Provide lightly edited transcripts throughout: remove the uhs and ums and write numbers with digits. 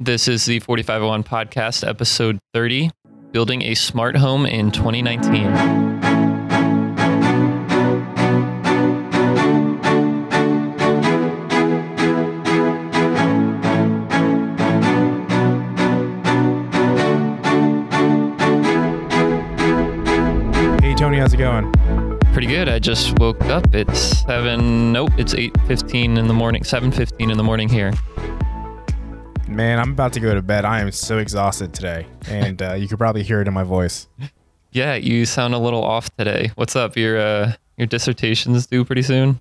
This is the 4501 podcast, episode 30, Building a Smart Home in 2019. Hey, Tony, how's it going? Pretty good. I just woke up. It's 8:15 in the morning, 7:15 in the morning here. Man, I'm about to go to bed. I am so exhausted today, and you could probably hear it in my voice. Yeah, you sound a little off today. What's up? Your dissertation's due pretty soon?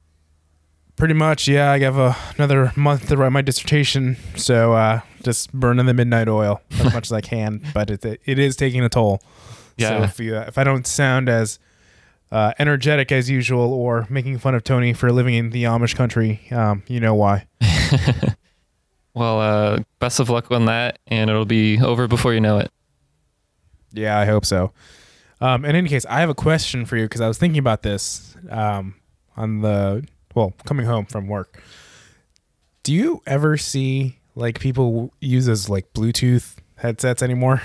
Pretty much, yeah. I have another month to write my dissertation, so just burning the midnight oil as much as I can, but it is taking a toll. Yeah. So if I don't sound as energetic as usual or making fun of Tony for living in the Amish country, you know why. Well, best of luck on that, and it'll be over before you know it. Yeah, I hope so. In any case, I have a question for you because I was thinking about this coming home from work. Do you ever see like people use as like Bluetooth headsets anymore?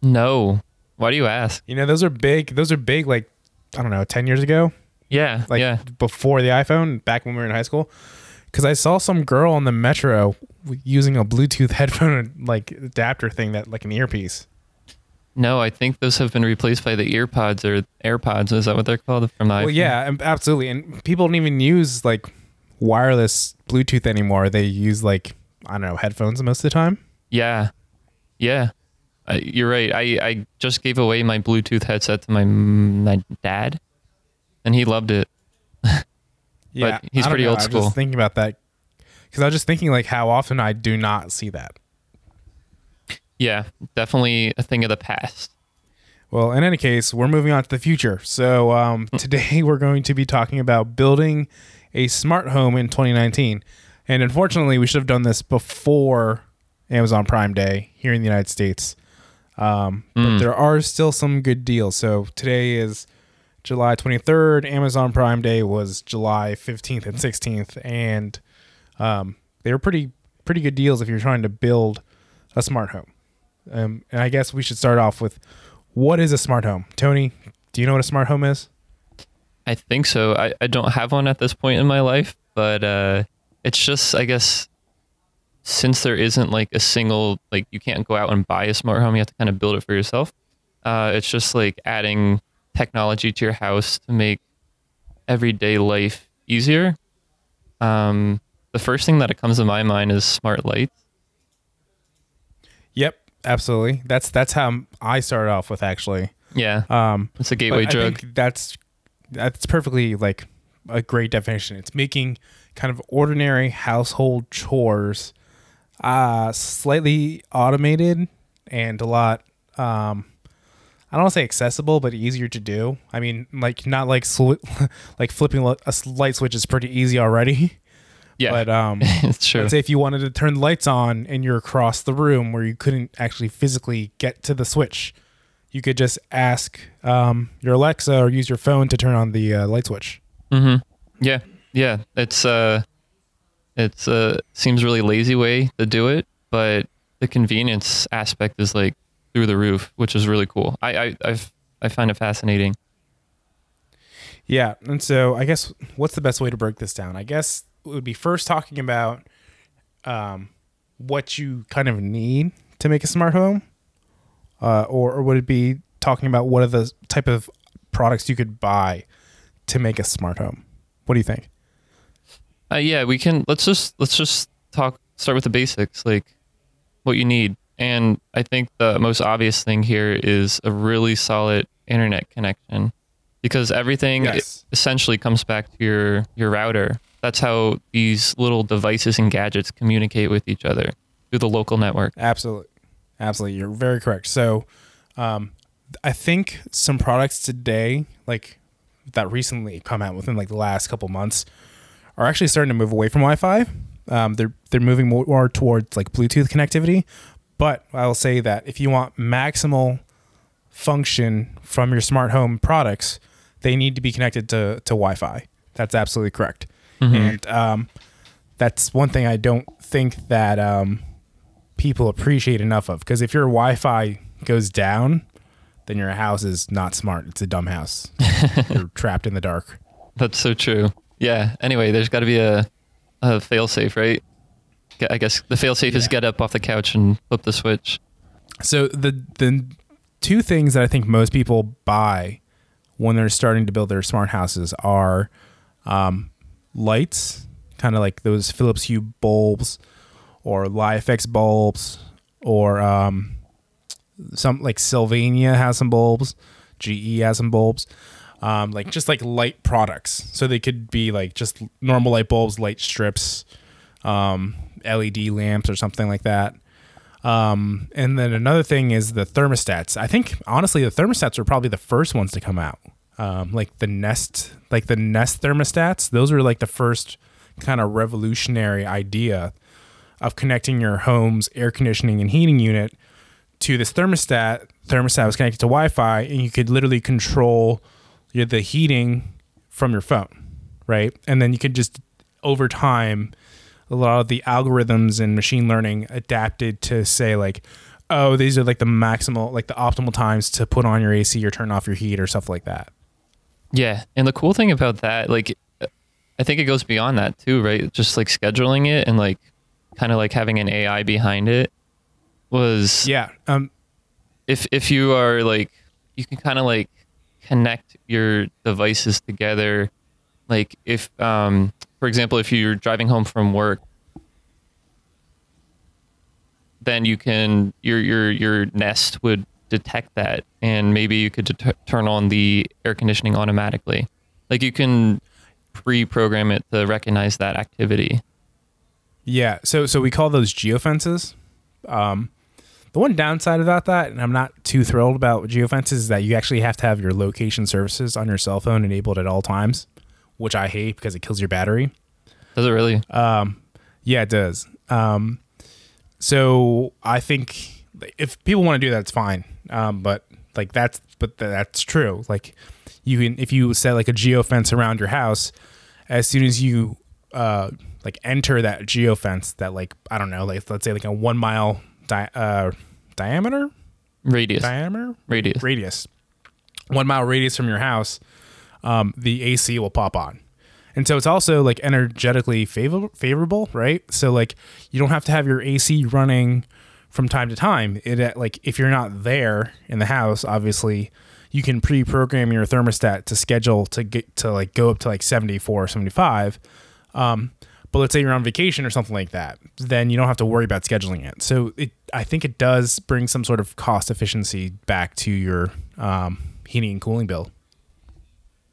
No. Why do you ask? You know, those are big, like, I don't know, 10 years ago? Yeah. Like before the iPhone, back when we were in high school. Because I saw some girl on the metro using a Bluetooth headphone like adapter thing that like an earpiece. No, I think those have been replaced by the earpods or AirPods. Is that what they're called from the iPhone? Well, yeah, absolutely. And people don't even use like wireless Bluetooth anymore. They use like, I don't know, headphones most of the time. Yeah. Yeah. You're right. I just gave away my Bluetooth headset to my dad and he loved it. Yeah, but he's pretty old school. I was just thinking about that because I was just thinking like how often I do not see that. Yeah, definitely a thing of the past. Well, in any case, we're moving on to the future. So today we're going to be talking about building a smart home in 2019. And unfortunately, we should have done this before Amazon Prime Day here in the United States. But there are still some good deals. So today is July 23rd, Amazon Prime Day was July 15th and 16th, and they were pretty good deals if you're trying to build a smart home. And I guess we should start off with, what is a smart home? Tony, do you know what a smart home is? I think so. I don't have one at this point in my life, but it's just, I guess, since there isn't like a single, like you can't go out and buy a smart home, you have to kind of build it for yourself. It's just like adding technology to your house to make everyday life easier. The first thing that comes to my mind is smart lights. Yep, absolutely. That's how I started off with, actually. Yeah. It's a gateway drug. I think that's perfectly like a great definition. It's making kind of ordinary household chores slightly automated and a lot I don't want to say accessible, but easier to do. I mean, like not like like flipping a light switch is pretty easy already. Yeah, but it's true. Let's say if you wanted to turn the lights on and you're across the room where you couldn't actually physically get to the switch, you could just ask your Alexa or use your phone to turn on the light switch. Mm-hmm. Yeah, yeah. It's seems really lazy way to do it, but the convenience aspect is like through the roof, which is really cool. I find it fascinating. Yeah, and so I guess what's the best way to break this down? I guess it would be first talking about what you kind of need to make a smart home, or would it be talking about what are the type of products you could buy to make a smart home? What do you think? Yeah, we can. Let's just start with the basics, like what you need. And I think the most obvious thing here is a really solid internet connection, because everything essentially comes back to your router. That's how these little devices and gadgets communicate with each other through the local network. Absolutely. Absolutely. You're very correct. So I think some products today, like that recently come out within like the last couple months, are actually starting to move away from Wi-Fi. They're moving more towards like Bluetooth connectivity. But I'll say that if you want maximal function from your smart home products, they need to be connected to Wi-Fi. That's absolutely correct. Mm-hmm. And that's one thing I don't think that people appreciate enough of. Because if your Wi-Fi goes down, then your house is not smart. It's a dumb house. You're trapped in the dark. That's so true. Yeah. Anyway, there's got to be a fail-safe, right? I guess the fail-safe is get up off the couch and flip the switch. So the two things that I think most people buy when they're starting to build their smart houses are lights, kind of like those Philips Hue bulbs or LIFX bulbs, or some like Sylvania has some bulbs, GE has some bulbs, like just like light products. So they could be like just normal light bulbs, light strips, LED lamps or something like that. And then another thing is the thermostats. I think honestly the thermostats are probably the first ones to come out. Like the Nest, thermostats. Those were like the first kind of revolutionary idea of connecting your home's air conditioning and heating unit to this thermostat. Thermostat was connected to Wi-Fi, and you could literally control the heating from your phone, right? And then you could just over time, a lot of the algorithms and machine learning adapted to say like, oh, these are like the maximal, like the optimal times to put on your AC or turn off your heat or stuff like that. Yeah. And the cool thing about that, like, I think it goes beyond that too, right? Just like scheduling it and like kind of like having an AI behind it was, yeah. If you are like, you can kind of like connect your devices together. Like if, for example, if you're driving home from work, then you can your Nest would detect that, and maybe you could turn on the air conditioning automatically. Like you can pre-program it to recognize that activity. Yeah, so we call those geofences. The one downside about that, and I'm not too thrilled about geofences, is that you actually have to have your location services on your cell phone enabled at all times, which I hate because it kills your battery. Does it really? Yeah, it does. So I think if people want to do that, it's fine. But that's true. Like you can, if you set like a geofence around your house, as soon as you like enter that geofence, that like, I don't know, like let's say like a 1 mile radius, 1 mile radius from your house, the AC will pop on. And so it's also like energetically favorable, right? So like you don't have to have your AC running from time to time. It like if you're not there in the house, obviously you can pre-program your thermostat to schedule to get to like go up to like 74 or 75. But let's say you're on vacation or something like that, then you don't have to worry about scheduling it. So I think it does bring some sort of cost efficiency back to your heating and cooling bill.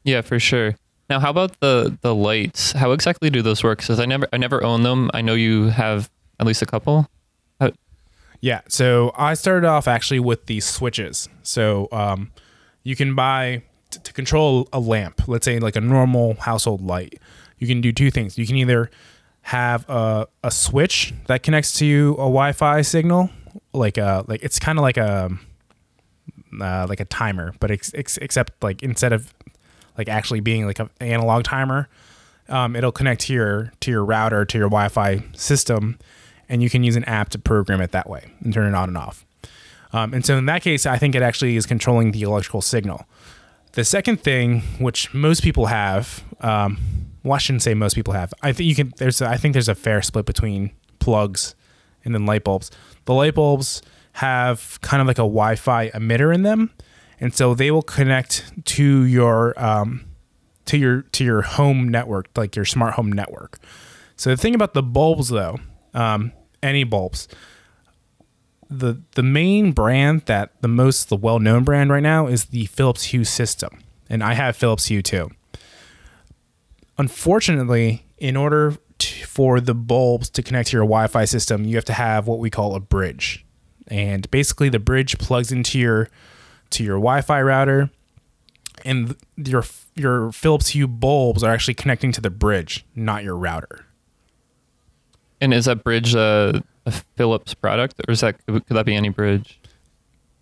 Yeah, for sure. Now, how about the lights? How exactly do those work? Because I never own them. I know you have at least a couple. Yeah. So I started off actually with the switches. So you can buy to control a lamp. Let's say like a normal household light. You can do two things. You can either have a switch that connects to a Wi-Fi signal, like it's kind of like a timer, but except like instead of like actually being like an analog timer, it'll connect to your router, to your Wi-Fi system, and you can use an app to program it that way and turn it on and off. And so in that case, I think it actually is controlling the electrical signal. The second thing, which most people have, well, I shouldn't say most people have. I think there's a fair split between plugs and then light bulbs. The light bulbs have kind of like a Wi-Fi emitter in them. And so they will connect to your home network, like your smart home network. So the thing about the bulbs, though, any bulbs, the main brand that the well-known brand right now is the Philips Hue system, and I have Philips Hue too. Unfortunately, in order for the bulbs to connect to your Wi-Fi system, you have to have what we call a bridge, and basically the bridge plugs into your Wi-Fi router, and your Philips Hue bulbs are actually connecting to the bridge, not your router. And is that bridge a Philips product, or could that be any bridge?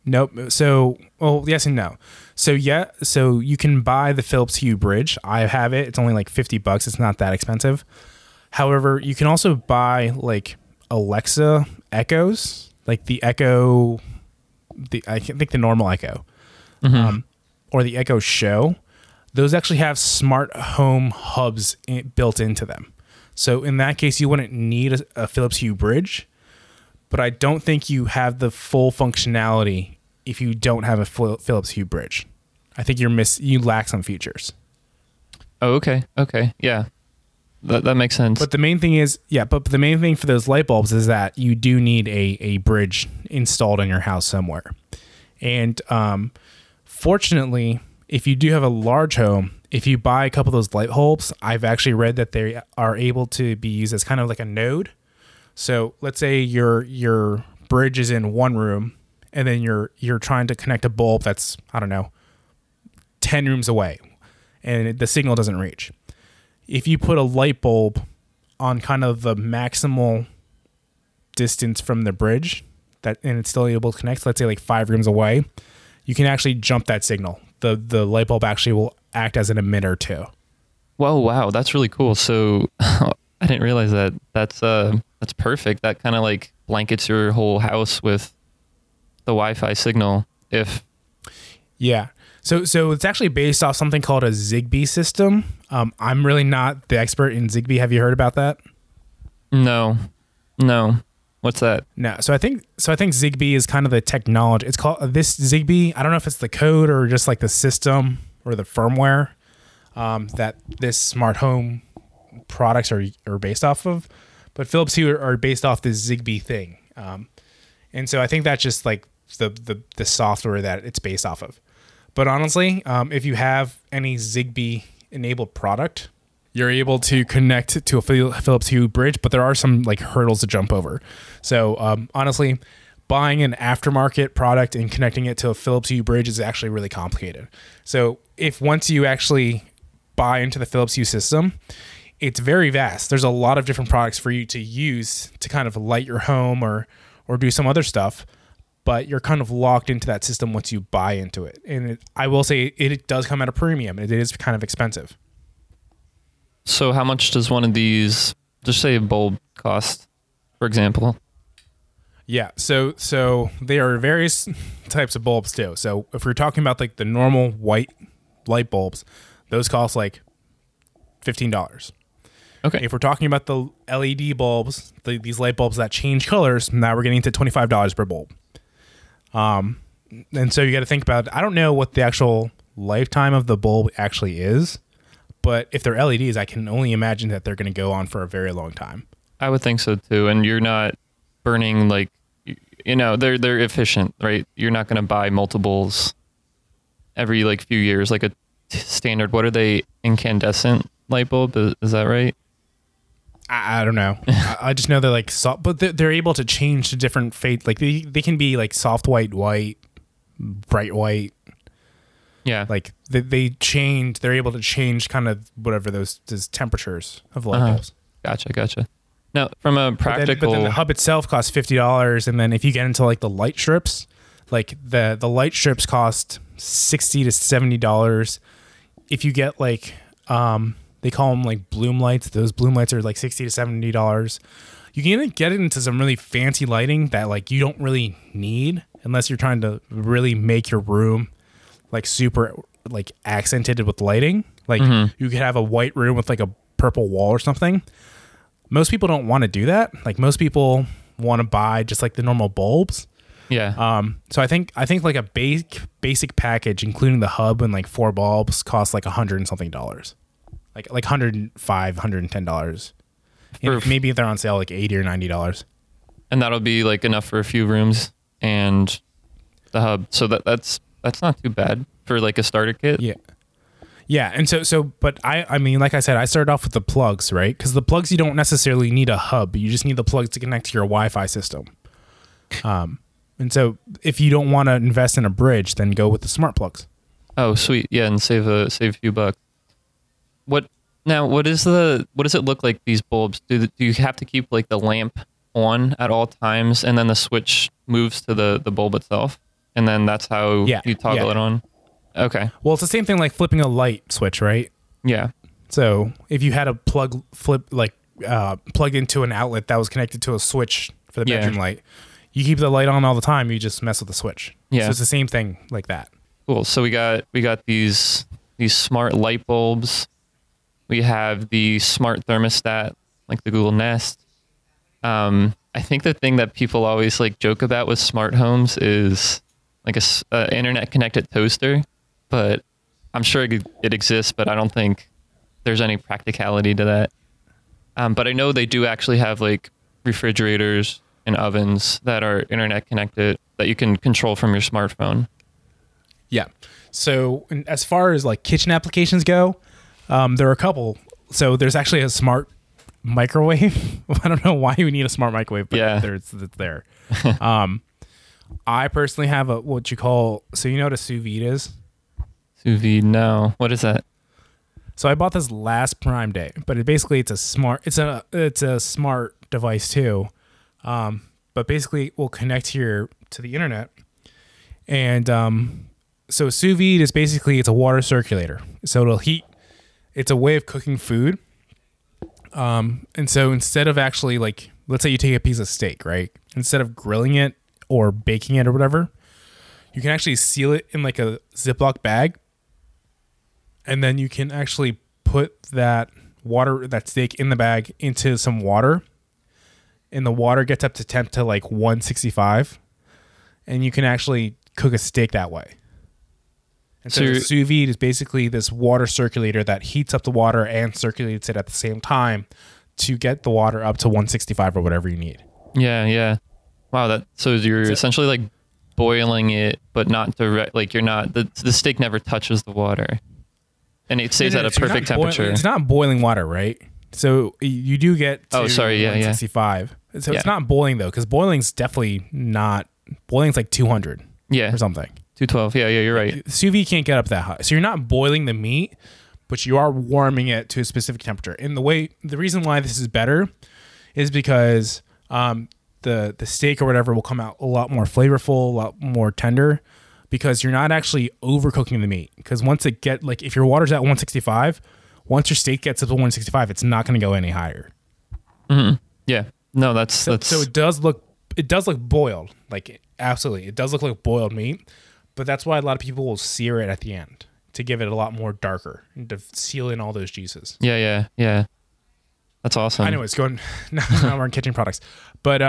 Nope. So, well, yes and no. So yeah, so you can buy the Philips Hue bridge. I have it. It's only like $50. It's not that expensive. However, you can also buy like Alexa Echoes, like the Echo, I think the normal Echo, or the Echo Show, those actually have smart home hubs built into them. So in that case, you wouldn't need a Philips Hue bridge, but I don't think you have the full functionality if you don't have a Philips Hue bridge. I think you lack some features. Oh, okay. Okay. Yeah. That makes sense. But the main thing is, but the main thing for those light bulbs is that you do need a bridge installed in your house somewhere. And fortunately, if you do have a large home, if you buy a couple of those light bulbs, I've actually read that they are able to be used as kind of like a node. So let's say your bridge is in one room and then you're trying to connect a bulb that's, I don't know, 10 rooms away and the signal doesn't reach. If you put a light bulb on kind of the maximal distance from the bridge and it's still able to connect, let's say like 5 rooms away, you can actually jump that signal. The light bulb actually will act as an emitter too. Whoa, wow, that's really cool. So I didn't realize that. That's perfect. That kind of like blankets your whole house with the Wi-Fi signal. So it's actually based off something called a Zigbee system. I'm really not the expert in Zigbee. Have you heard about that? No. What's that? No. So I think Zigbee is kind of the technology. It's called this Zigbee. I don't know if it's the code or just like the system or the firmware that this smart home products are based off of. But Philips Hue are based off this Zigbee thing. And so I think that's just like the software that it's based off of. But honestly, if you have any Zigbee-enabled product, you're able to connect to a Philips Hue bridge, but there are some like hurdles to jump over. So honestly, buying an aftermarket product and connecting it to a Philips Hue bridge is actually really complicated. So if once you actually buy into the Philips Hue system, it's very vast. There's a lot of different products for you to use to kind of light your home or do some other stuff. But you're kind of locked into that system once you buy into it. And I will say it does come at a premium. It is kind of expensive. So how much does one of these, just say a bulb, cost, for example? Yeah, so there are various types of bulbs too. So if we're talking about like the normal white light bulbs, those cost like $15. Okay. If we're talking about the LED bulbs, these light bulbs that change colors, now we're getting to $25 per bulb. And so you got to think about, I don't know what the actual lifetime of the bulb actually is, but if they're LEDs, I can only imagine that they're going to go on for a very long time. I would think so too. And you're not burning like, you know, they're efficient, right? You're not going to buy multiples every like few years, like a standard, what are they, incandescent light bulb? Is that right? I don't know. I just know they're like soft, but they're able to change to different fades. Like they can be like soft white, white, bright white. Yeah. Like they change. They're able to change kind of whatever those temperatures of light bulbs. Gotcha. Now, from a practical, but then the hub itself costs $50, and then if you get into like the light strips, like the light strips cost $60 to $70. If you get like they call them like bloom lights. Those bloom lights are like $60 to $70. You can get into some really fancy lighting that like you don't really need unless you're trying to really make your room like super like accented with lighting. Like you could have a white room with like a purple wall or something. Most people don't want to do that. Like most people want to buy just like the normal bulbs. Yeah. So I think like a basic package, including the hub and like 4 bulbs, costs like $100 and something. Like $105, $110. And maybe if they're on sale, like $80 or $90. And that'll be like enough for a few rooms and the hub. So that's not too bad for like a starter kit. Yeah. Yeah. And but I mean, like I said, I started off with the plugs, right? Because the plugs, you don't necessarily need a hub. You just need the plugs to connect to your Wi-Fi system. And so if you don't want to invest in a bridge, then go with the smart plugs. Oh, sweet. Yeah. And save a few bucks. What does it look like, these bulbs? Do you have to keep like the lamp on at all times, and then the switch moves to the bulb itself, and then that's how you toggle it on? Okay. Well, it's the same thing like flipping a light switch, right? Yeah. So if you had a plug flip, like plugged into an outlet that was connected to a switch for the bedroom light. You keep the light on all the time. You just mess with the switch. Yeah. So it's the same thing like that. Cool. So we got these smart light bulbs. We have the smart thermostat, like the Google Nest. I think the thing that people always like joke about with smart homes is like a internet connected toaster, but I'm sure it exists, but I don't think there's any practicality to that. But I know they do actually have like refrigerators and ovens that are internet connected that you can control from your smartphone. Yeah. So as far as like kitchen applications go, there are a couple. So there's actually a smart microwave. I don't know why you need a smart microwave, but it's there. I personally have a, what you call, so you know what a sous vide is? Sous vide, no. What is that? So I bought this last Prime Day, but it's a smart device too. But basically it will connect here to the internet. And so sous vide is basically, it's a water circulator. So it'll heat. It's a way of cooking food. And so instead of actually like, let's say you take a piece of steak, right? Instead of grilling it or baking it or whatever, you can actually seal it in like a Ziploc bag. And then you can actually put that steak in the bag into some water. And the water gets up to temp to like 165. And you can actually cook a steak that way. And so the sous vide is basically this water circulator that heats up the water and circulates it at the same time to get the water up to 165 or whatever you need. Yeah, yeah. Wow, so you're essentially like boiling it, but not direct. Like you're not, the steak never touches the water. And it stays at a perfect temperature. It's not boiling water, right? So you do get to 165. Yeah. So it's not boiling though, because boiling's definitely not. Boiling's like 200. Yeah. Or something. 212. Yeah, you're right. Sous vide can't get up that high. So you're not boiling the meat, but you are warming it to a specific temperature. And the reason why this is better is because the steak or whatever will come out a lot more flavorful, a lot more tender, because you're not actually overcooking the meat. Because once it get like, if your water's at 165, once your steak gets up to 165, it's not going to go any higher. Mm-hmm. Yeah. No, that's. So it does look boiled. Like absolutely. It does look like boiled meat, but that's why a lot of people will sear it at the end to give it a lot more darker and to seal in all those juices. Yeah. Yeah. Yeah. That's awesome. I know it's going, now we're in kitchen products, but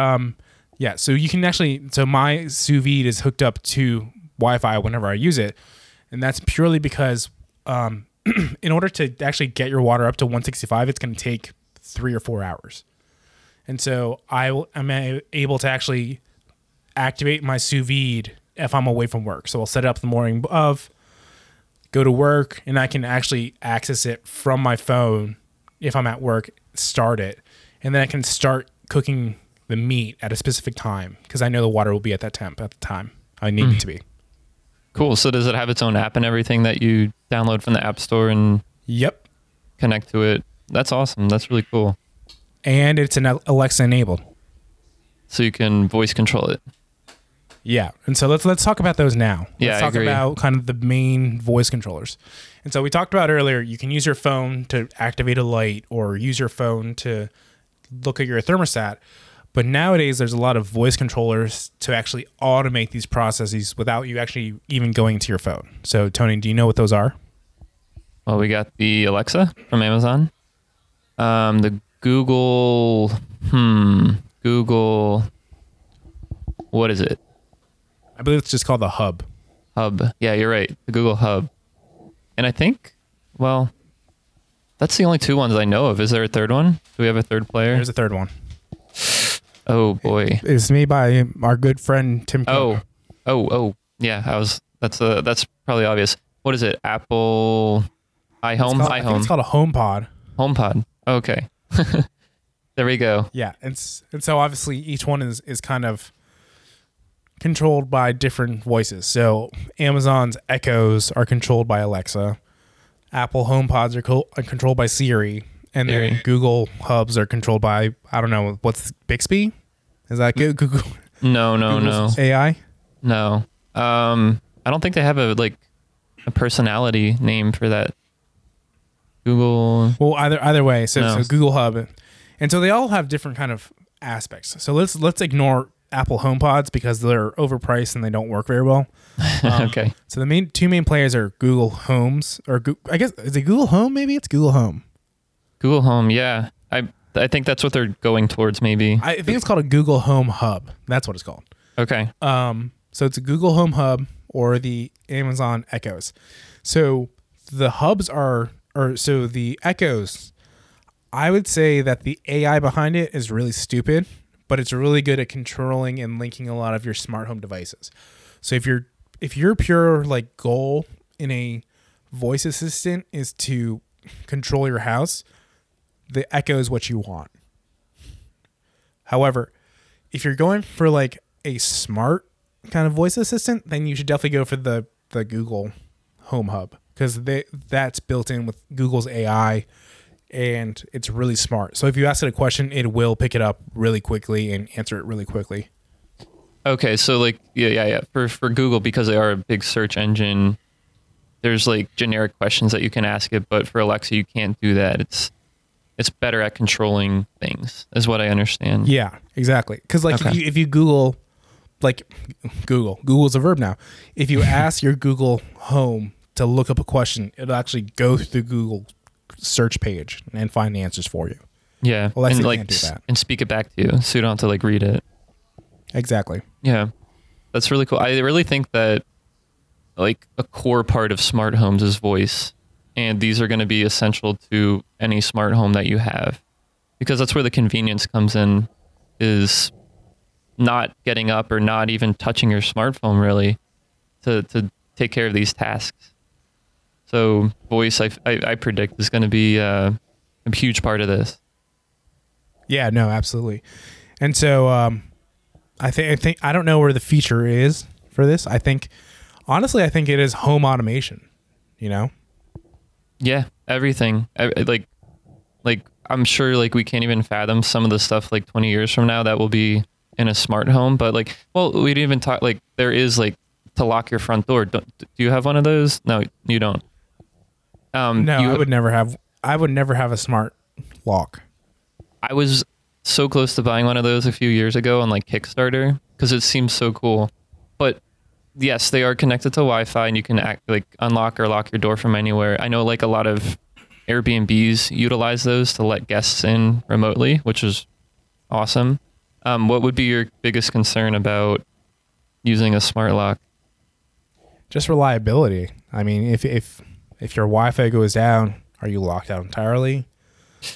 yeah, so you can actually, so my sous vide is hooked up to Wi-Fi whenever I use it, and that's purely because in order to actually get your water up to 165, it's going to take 3 or 4 hours, and so I'm able to actually activate my sous vide if I'm away from work. So I'll set it up the morning of, go to work, and I can actually access it from my phone if I'm at work, start it, and then I can start cooking the meat at a specific time because I know the water will be at that temp at the time I need it to be. Cool. So does it have its own app and everything that you download from the App Store and connect to it? That's awesome. That's really cool. And it's an Alexa enabled. So you can voice control it. Yeah. And so let's talk about those now. Let's talk about kind of the main voice controllers. And so we talked about earlier, you can use your phone to activate a light or use your phone to look at your thermostat. But nowadays, there's a lot of voice controllers to actually automate these processes without you actually even going to your phone. So, Tony, do you know what those are? Well, we got the Alexa from Amazon. The Google... Google... What is it? I believe it's just called the Hub. Hub. Yeah, you're right. The Google Hub. And I think... Well, that's the only two ones I know of. Is there a third one? Do we have a third player? There's a third one. Oh boy! It's made by our good friend Tim. Oh, yeah. That's probably obvious. What is it? Apple iHome. It's called a HomePod. HomePod. Okay. There we go. Yeah, and so obviously each one is kind of controlled by different voices. So Amazon's Echoes are controlled by Alexa. Apple HomePods are controlled by Siri. And then Google Hubs are controlled by, I don't know, what's Bixby? Is that Google? No. AI? No. I don't think they have a personality name for that. Google. Well, either way. So Google Hub. And so they all have different kind of aspects. So let's ignore Apple HomePods because they're overpriced and they don't work very well. Okay. So the two main players are Google Homes, or I guess, is it Google Home? Maybe it's Google Home. Google Home, yeah. I think that's what they're going towards, maybe. I think it's called a Google Home Hub. That's what it's called. Okay. So it's a Google Home Hub or the Amazon Echoes. So the hubs are, or so the Echoes, I would say that the AI behind it is really stupid, but it's really good at controlling and linking a lot of your smart home devices. So if your pure like goal in a voice assistant is to control your house, the Echo is what you want. However, if you're going for like a smart kind of voice assistant, then you should definitely go for the Google Home Hub, because that's built in with Google's AI. And it's really smart. So if you ask it a question, it will pick it up really quickly and answer it really quickly. Okay, so like yeah. For Google, because they are a big search engine, there's like generic questions that you can ask it, but for Alexa you can't do that. It's better at controlling things, is what I understand. Yeah, exactly. Because like if you Google, like Google's a verb now. If you ask your Google Home to look up a question, it'll actually go through Google search page and find the answers for you. Yeah. Alexa and, like, can't do that. And speak it back to you, so you don't have to like read it. Exactly. Yeah. That's really cool. I really think that like a core part of smart homes is voice. And these are going to be essential to any smart home that you have, because that's where the convenience comes in, is not getting up or not even touching your smartphone really to take care of these tasks. So voice, I predict, is going to be a huge part of this. Yeah, no, absolutely. And so I think I don't know where the feature is for this. I think it is home automation, you know? Yeah, everything. Like I'm sure like we can't even fathom some of the stuff like 20 years from now that will be in a smart home. But like, well, we didn't even talk, like there is like to lock your front door. Do you have one of those? No, you don't. I would never have a smart lock. I was so close to buying one of those a few years ago on like Kickstarter, because it seems so cool. But yes, they are connected to Wi-Fi, and you can unlock or lock your door from anywhere. I know like a lot of Airbnbs utilize those to let guests in remotely, which is awesome. What would be your biggest concern about using a smart lock? Just reliability. I mean, if your Wi-Fi goes down, are you locked out entirely?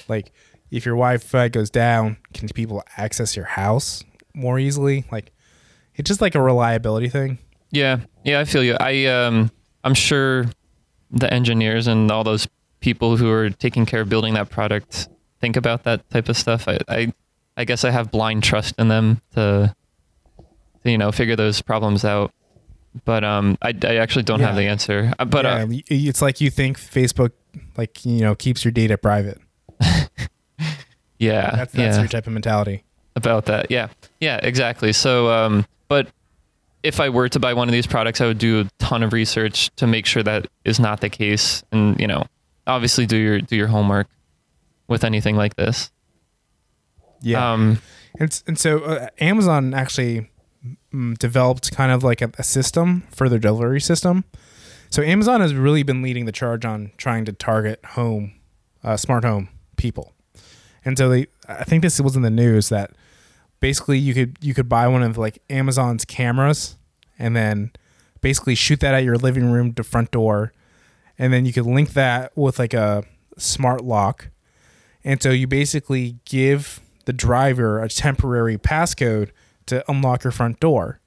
Like, if your Wi-Fi goes down, can people access your house more easily? Like, it's just like a reliability thing. Yeah, I feel you. I'm sure the engineers and all those people who are taking care of building that product think about that type of stuff. I guess I have blind trust in them to you know, figure those problems out. But I actually don't have the answer. But yeah, it's like you think Facebook, like, you know, keeps your data private. Yeah, that's your type of mentality about that. Yeah, exactly. So, but if I were to buy one of these products, I would do a ton of research to make sure that is not the case, and you know, obviously do your homework with anything like this. Yeah, and so Amazon actually developed kind of like a system for their delivery system. So Amazon has really been leading the charge on trying to target home, smart home people. And so I think this was in the news that basically you could buy one of like Amazon's cameras and then basically shoot that at your living room to front door. And then you could link that with like a smart lock. And so you basically give the driver a temporary passcode to unlock your front door,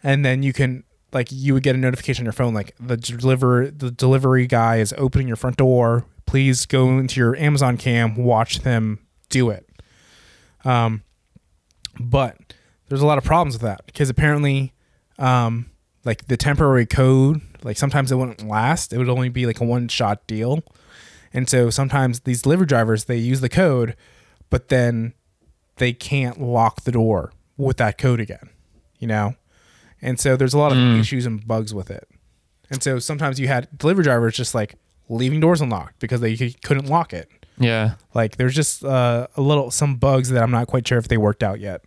and then you can you would get a notification on your phone like the delivery guy is opening your front door, please go into your Amazon cam, watch them do it. But there's a lot of problems with that, because apparently like the temporary code, like sometimes it wouldn't last, it would only be like a one-shot deal. And so sometimes these delivery drivers, they use the code, but then they can't lock the door with that code again, you know? And so there's a lot of issues and bugs with it. And so sometimes you had delivery drivers just like leaving doors unlocked because they couldn't lock it. Yeah. Like there's just some bugs that I'm not quite sure if they worked out yet.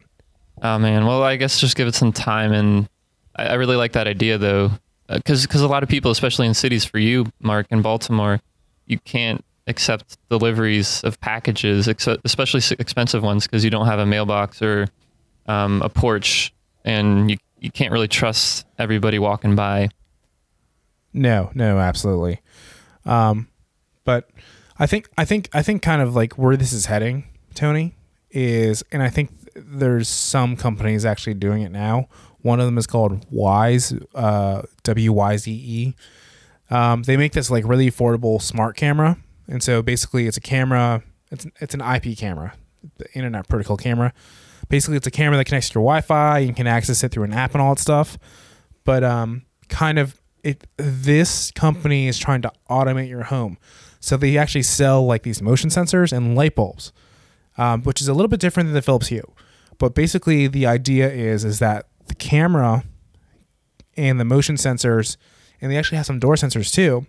Oh man. Well, I guess just give it some time. And I really like that idea though. Because a lot of people, especially in cities for you, Mark, in Baltimore, you can't accept deliveries of packages, especially expensive ones, because you don't have a mailbox or a porch, and you can't really trust everybody walking by. No, absolutely. But I think kind of like where this is heading, Tony, is, and I think there's some companies actually doing it now. One of them is called Wyze, W-Y-Z-E. They make this like really affordable smart camera. And so basically it's a camera, it's an IP camera, the internet protocol camera. Basically it's a camera that connects to your Wi-Fi. You can access it through an app and all that stuff. But this company is trying to automate your home. So they actually sell like these motion sensors and light bulbs, which is a little bit different than the Philips Hue. But basically the idea is that the camera and the motion sensors, and they actually have some door sensors too.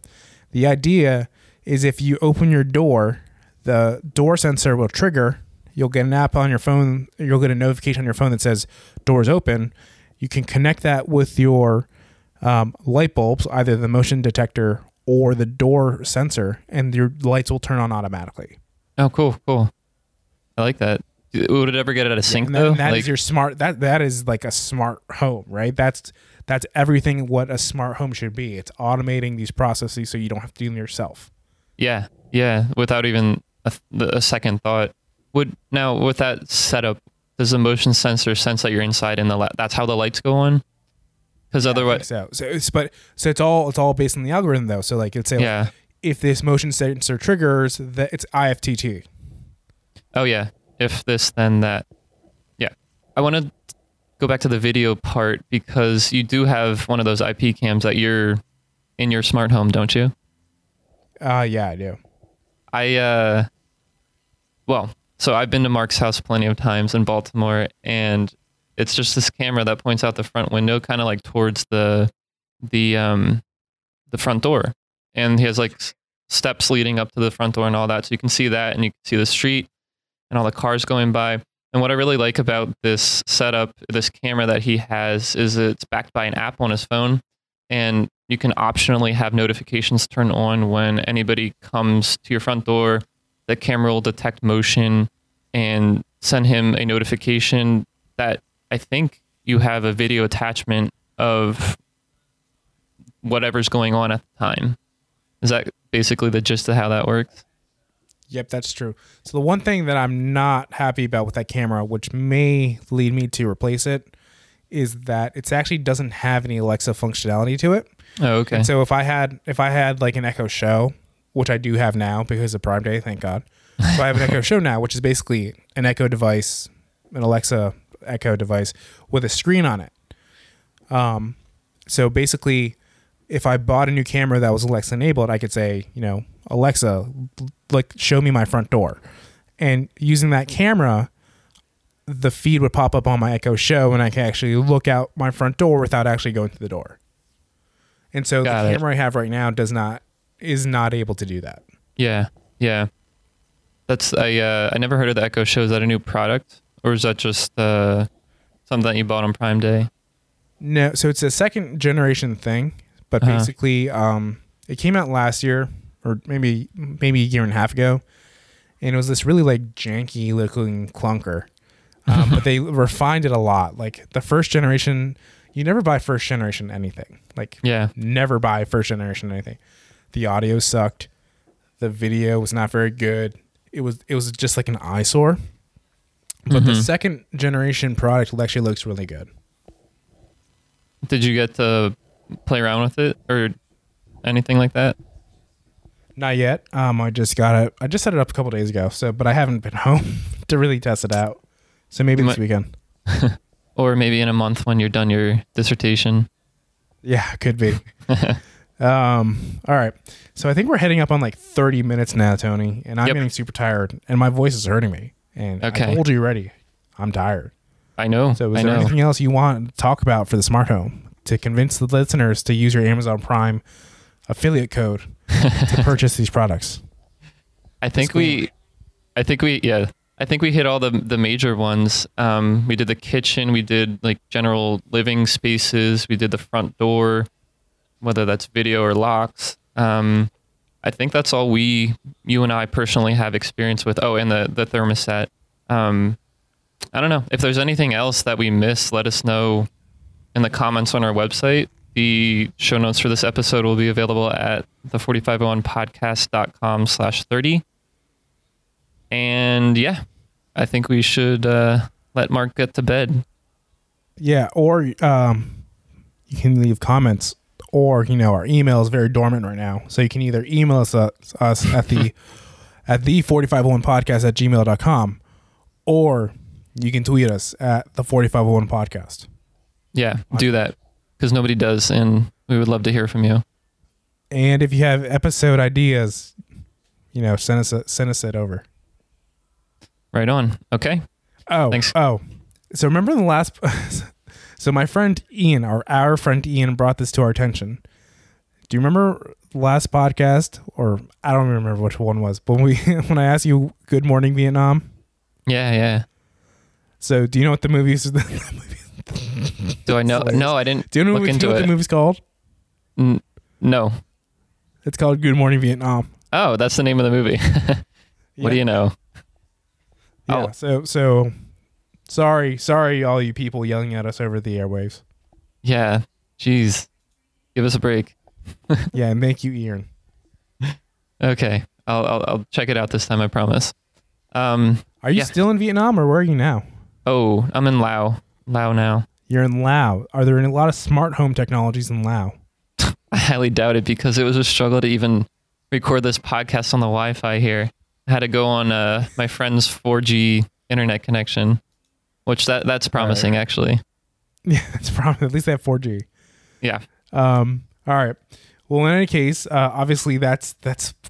The idea is if you open your door, the door sensor will trigger. You'll get an app on your phone. You'll get a notification on your phone that says door's open. You can connect that with your light bulbs, either the motion detector or the door sensor, and your lights will turn on automatically. Oh, cool. I like that. Would it ever get out of sync though? And that like, is your smart. That is like a smart home, right? That's everything what a smart home should be. It's automating these processes so you don't have to do them yourself. Yeah. Without even a second thought. Now with that setup, does the motion sensor sense that you're inside and that's how the lights go on? Because otherwise, so it's all based on the algorithm though. So like, like, if this motion sensor triggers, that it's IFTTT. Oh yeah. If this, then that. Yeah. I want to go back to the video part because you do have one of those IP cams that you're in your smart home, don't you? Yeah, I do. So I've been to Mark's house plenty of times in Baltimore, and it's just this camera that points out the front window, kind of like towards the front door. And he has like steps leading up to the front door and all that. So you can see that, and you can see the street and all the cars going by. And what I really like about this setup, this camera that he has, is it's backed by an app on his phone, and you can optionally have notifications turned on when anybody comes to your front door. The camera will detect motion and send him a notification that I think you have a video attachment of whatever's going on at the time. Is that basically the gist of how that works? Yep, that's true. So the one thing that I'm not happy about with that camera, which may lead me to replace it, is that it actually doesn't have any Alexa functionality to it. Oh, okay. And so if I had like an Echo Show, which I do have now because of Prime Day, thank God. So I have an Echo Show now, which is basically an Echo device, an Alexa Echo device with a screen on it. So basically, if I bought a new camera that was Alexa enabled, I could say, you know, Alexa, like show me my front door. And using that camera, the feed would pop up on my Echo Show, and I can actually look out my front door without actually going through the door. And so camera I have right now is not able to do that. Yeah. That's I never heard of the Echo Show. Is that a new product, or is that just something that you bought on Prime Day? No, so it's a second generation thing, but basically it came out last year, or maybe a year and a half ago, and it was this really like janky looking clunker. But they refined it a lot. Like the first generation, you never buy first generation anything. Like never buy first generation anything. The audio sucked. The video was not very good. It was just like an eyesore. But the second generation product actually looks really good. Did you get to play around with it or anything like that? Not yet. I just got it. I just set it up a couple days ago. So, but I haven't been home to really test it out. So maybe this weekend. Or maybe in a month when you're done your dissertation. Yeah, could be. All right. So I think we're heading up on like 30 minutes now, Tony. And I'm getting super tired. And my voice is hurting me. And okay. I told you already, I'm tired. I know. So is there anything else you want to talk about for the smart home to convince the listeners to use your Amazon Prime affiliate code to purchase these products? I think we hit all the major ones. We did the kitchen, we did like general living spaces, we did the front door, whether that's video or locks. I think that's all you and I personally have experience with. Oh, and the thermostat. I don't know if there's anything else that we missed. Let us know in the comments on our website. The show notes for this episode will be available at the4501podcast.com/30. And yeah, I think we should let Mark get to bed. Yeah, or you can leave comments. Or, you know, our email is very dormant right now. So you can either email us at the 4501podcast@gmail.com, or you can tweet us at the 4501 podcast. Yeah, do that, because nobody does. And we would love to hear from you. And if you have episode ideas, you know, send us it over. Right on. Okay. Oh, thanks. Oh, so remember the last... So my friend Ian, our friend Ian, brought this to our attention. Do you remember last podcast, or I don't remember which one was, but when I asked you "Good Morning Vietnam"? Yeah. So do you know what the movie is? Do I know? No, I didn't. Do you know what the movie's called? No. It's called "Good Morning Vietnam." Oh, that's the name of the movie. What do you know? Yeah. Oh. So. Sorry, all you people yelling at us over the airwaves. Yeah, jeez. Give us a break. Yeah, and thank you, Ian. Okay, I'll check it out this time, I promise. Are you still in Vietnam, or where are you now? Oh, I'm in Lao now. You're in Lao. Are there a lot of smart home technologies in Lao? I highly doubt it, because it was a struggle to even record this podcast on the Wi-Fi here. I had to go on my friend's 4G internet connection. Which that's promising, right. Actually. Yeah, it's promising. At least they have 4G. Yeah. All right. Well, in any case, obviously that's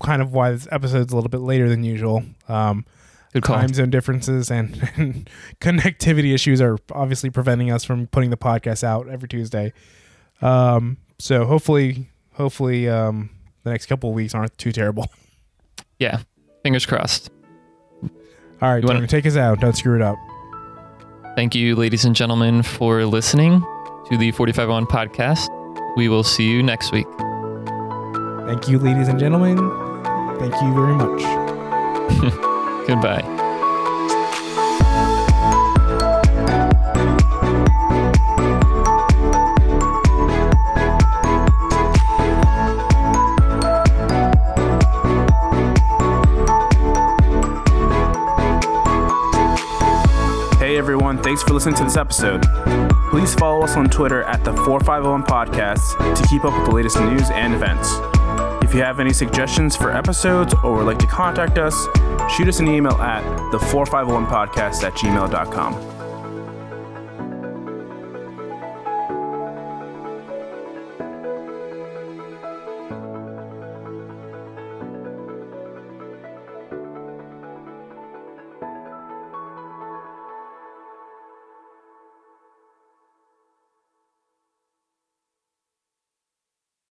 kind of why this episode's a little bit later than usual. Good call. Time zone differences and connectivity issues are obviously preventing us from putting the podcast out every Tuesday. So hopefully, the next couple of weeks aren't too terrible. Yeah. Fingers crossed. All right, Tony, take us out. Don't screw it up. Thank you, ladies and gentlemen, for listening to the 4501 podcast. We will see you next week. Thank you, ladies and gentlemen. Thank you very much. Goodbye. Thanks for listening to this episode. Please follow us on Twitter at the 4501 podcast to keep up with the latest news and events. If you have any suggestions for episodes or would like to contact us, shoot us an email at the4501podcast@gmail.com.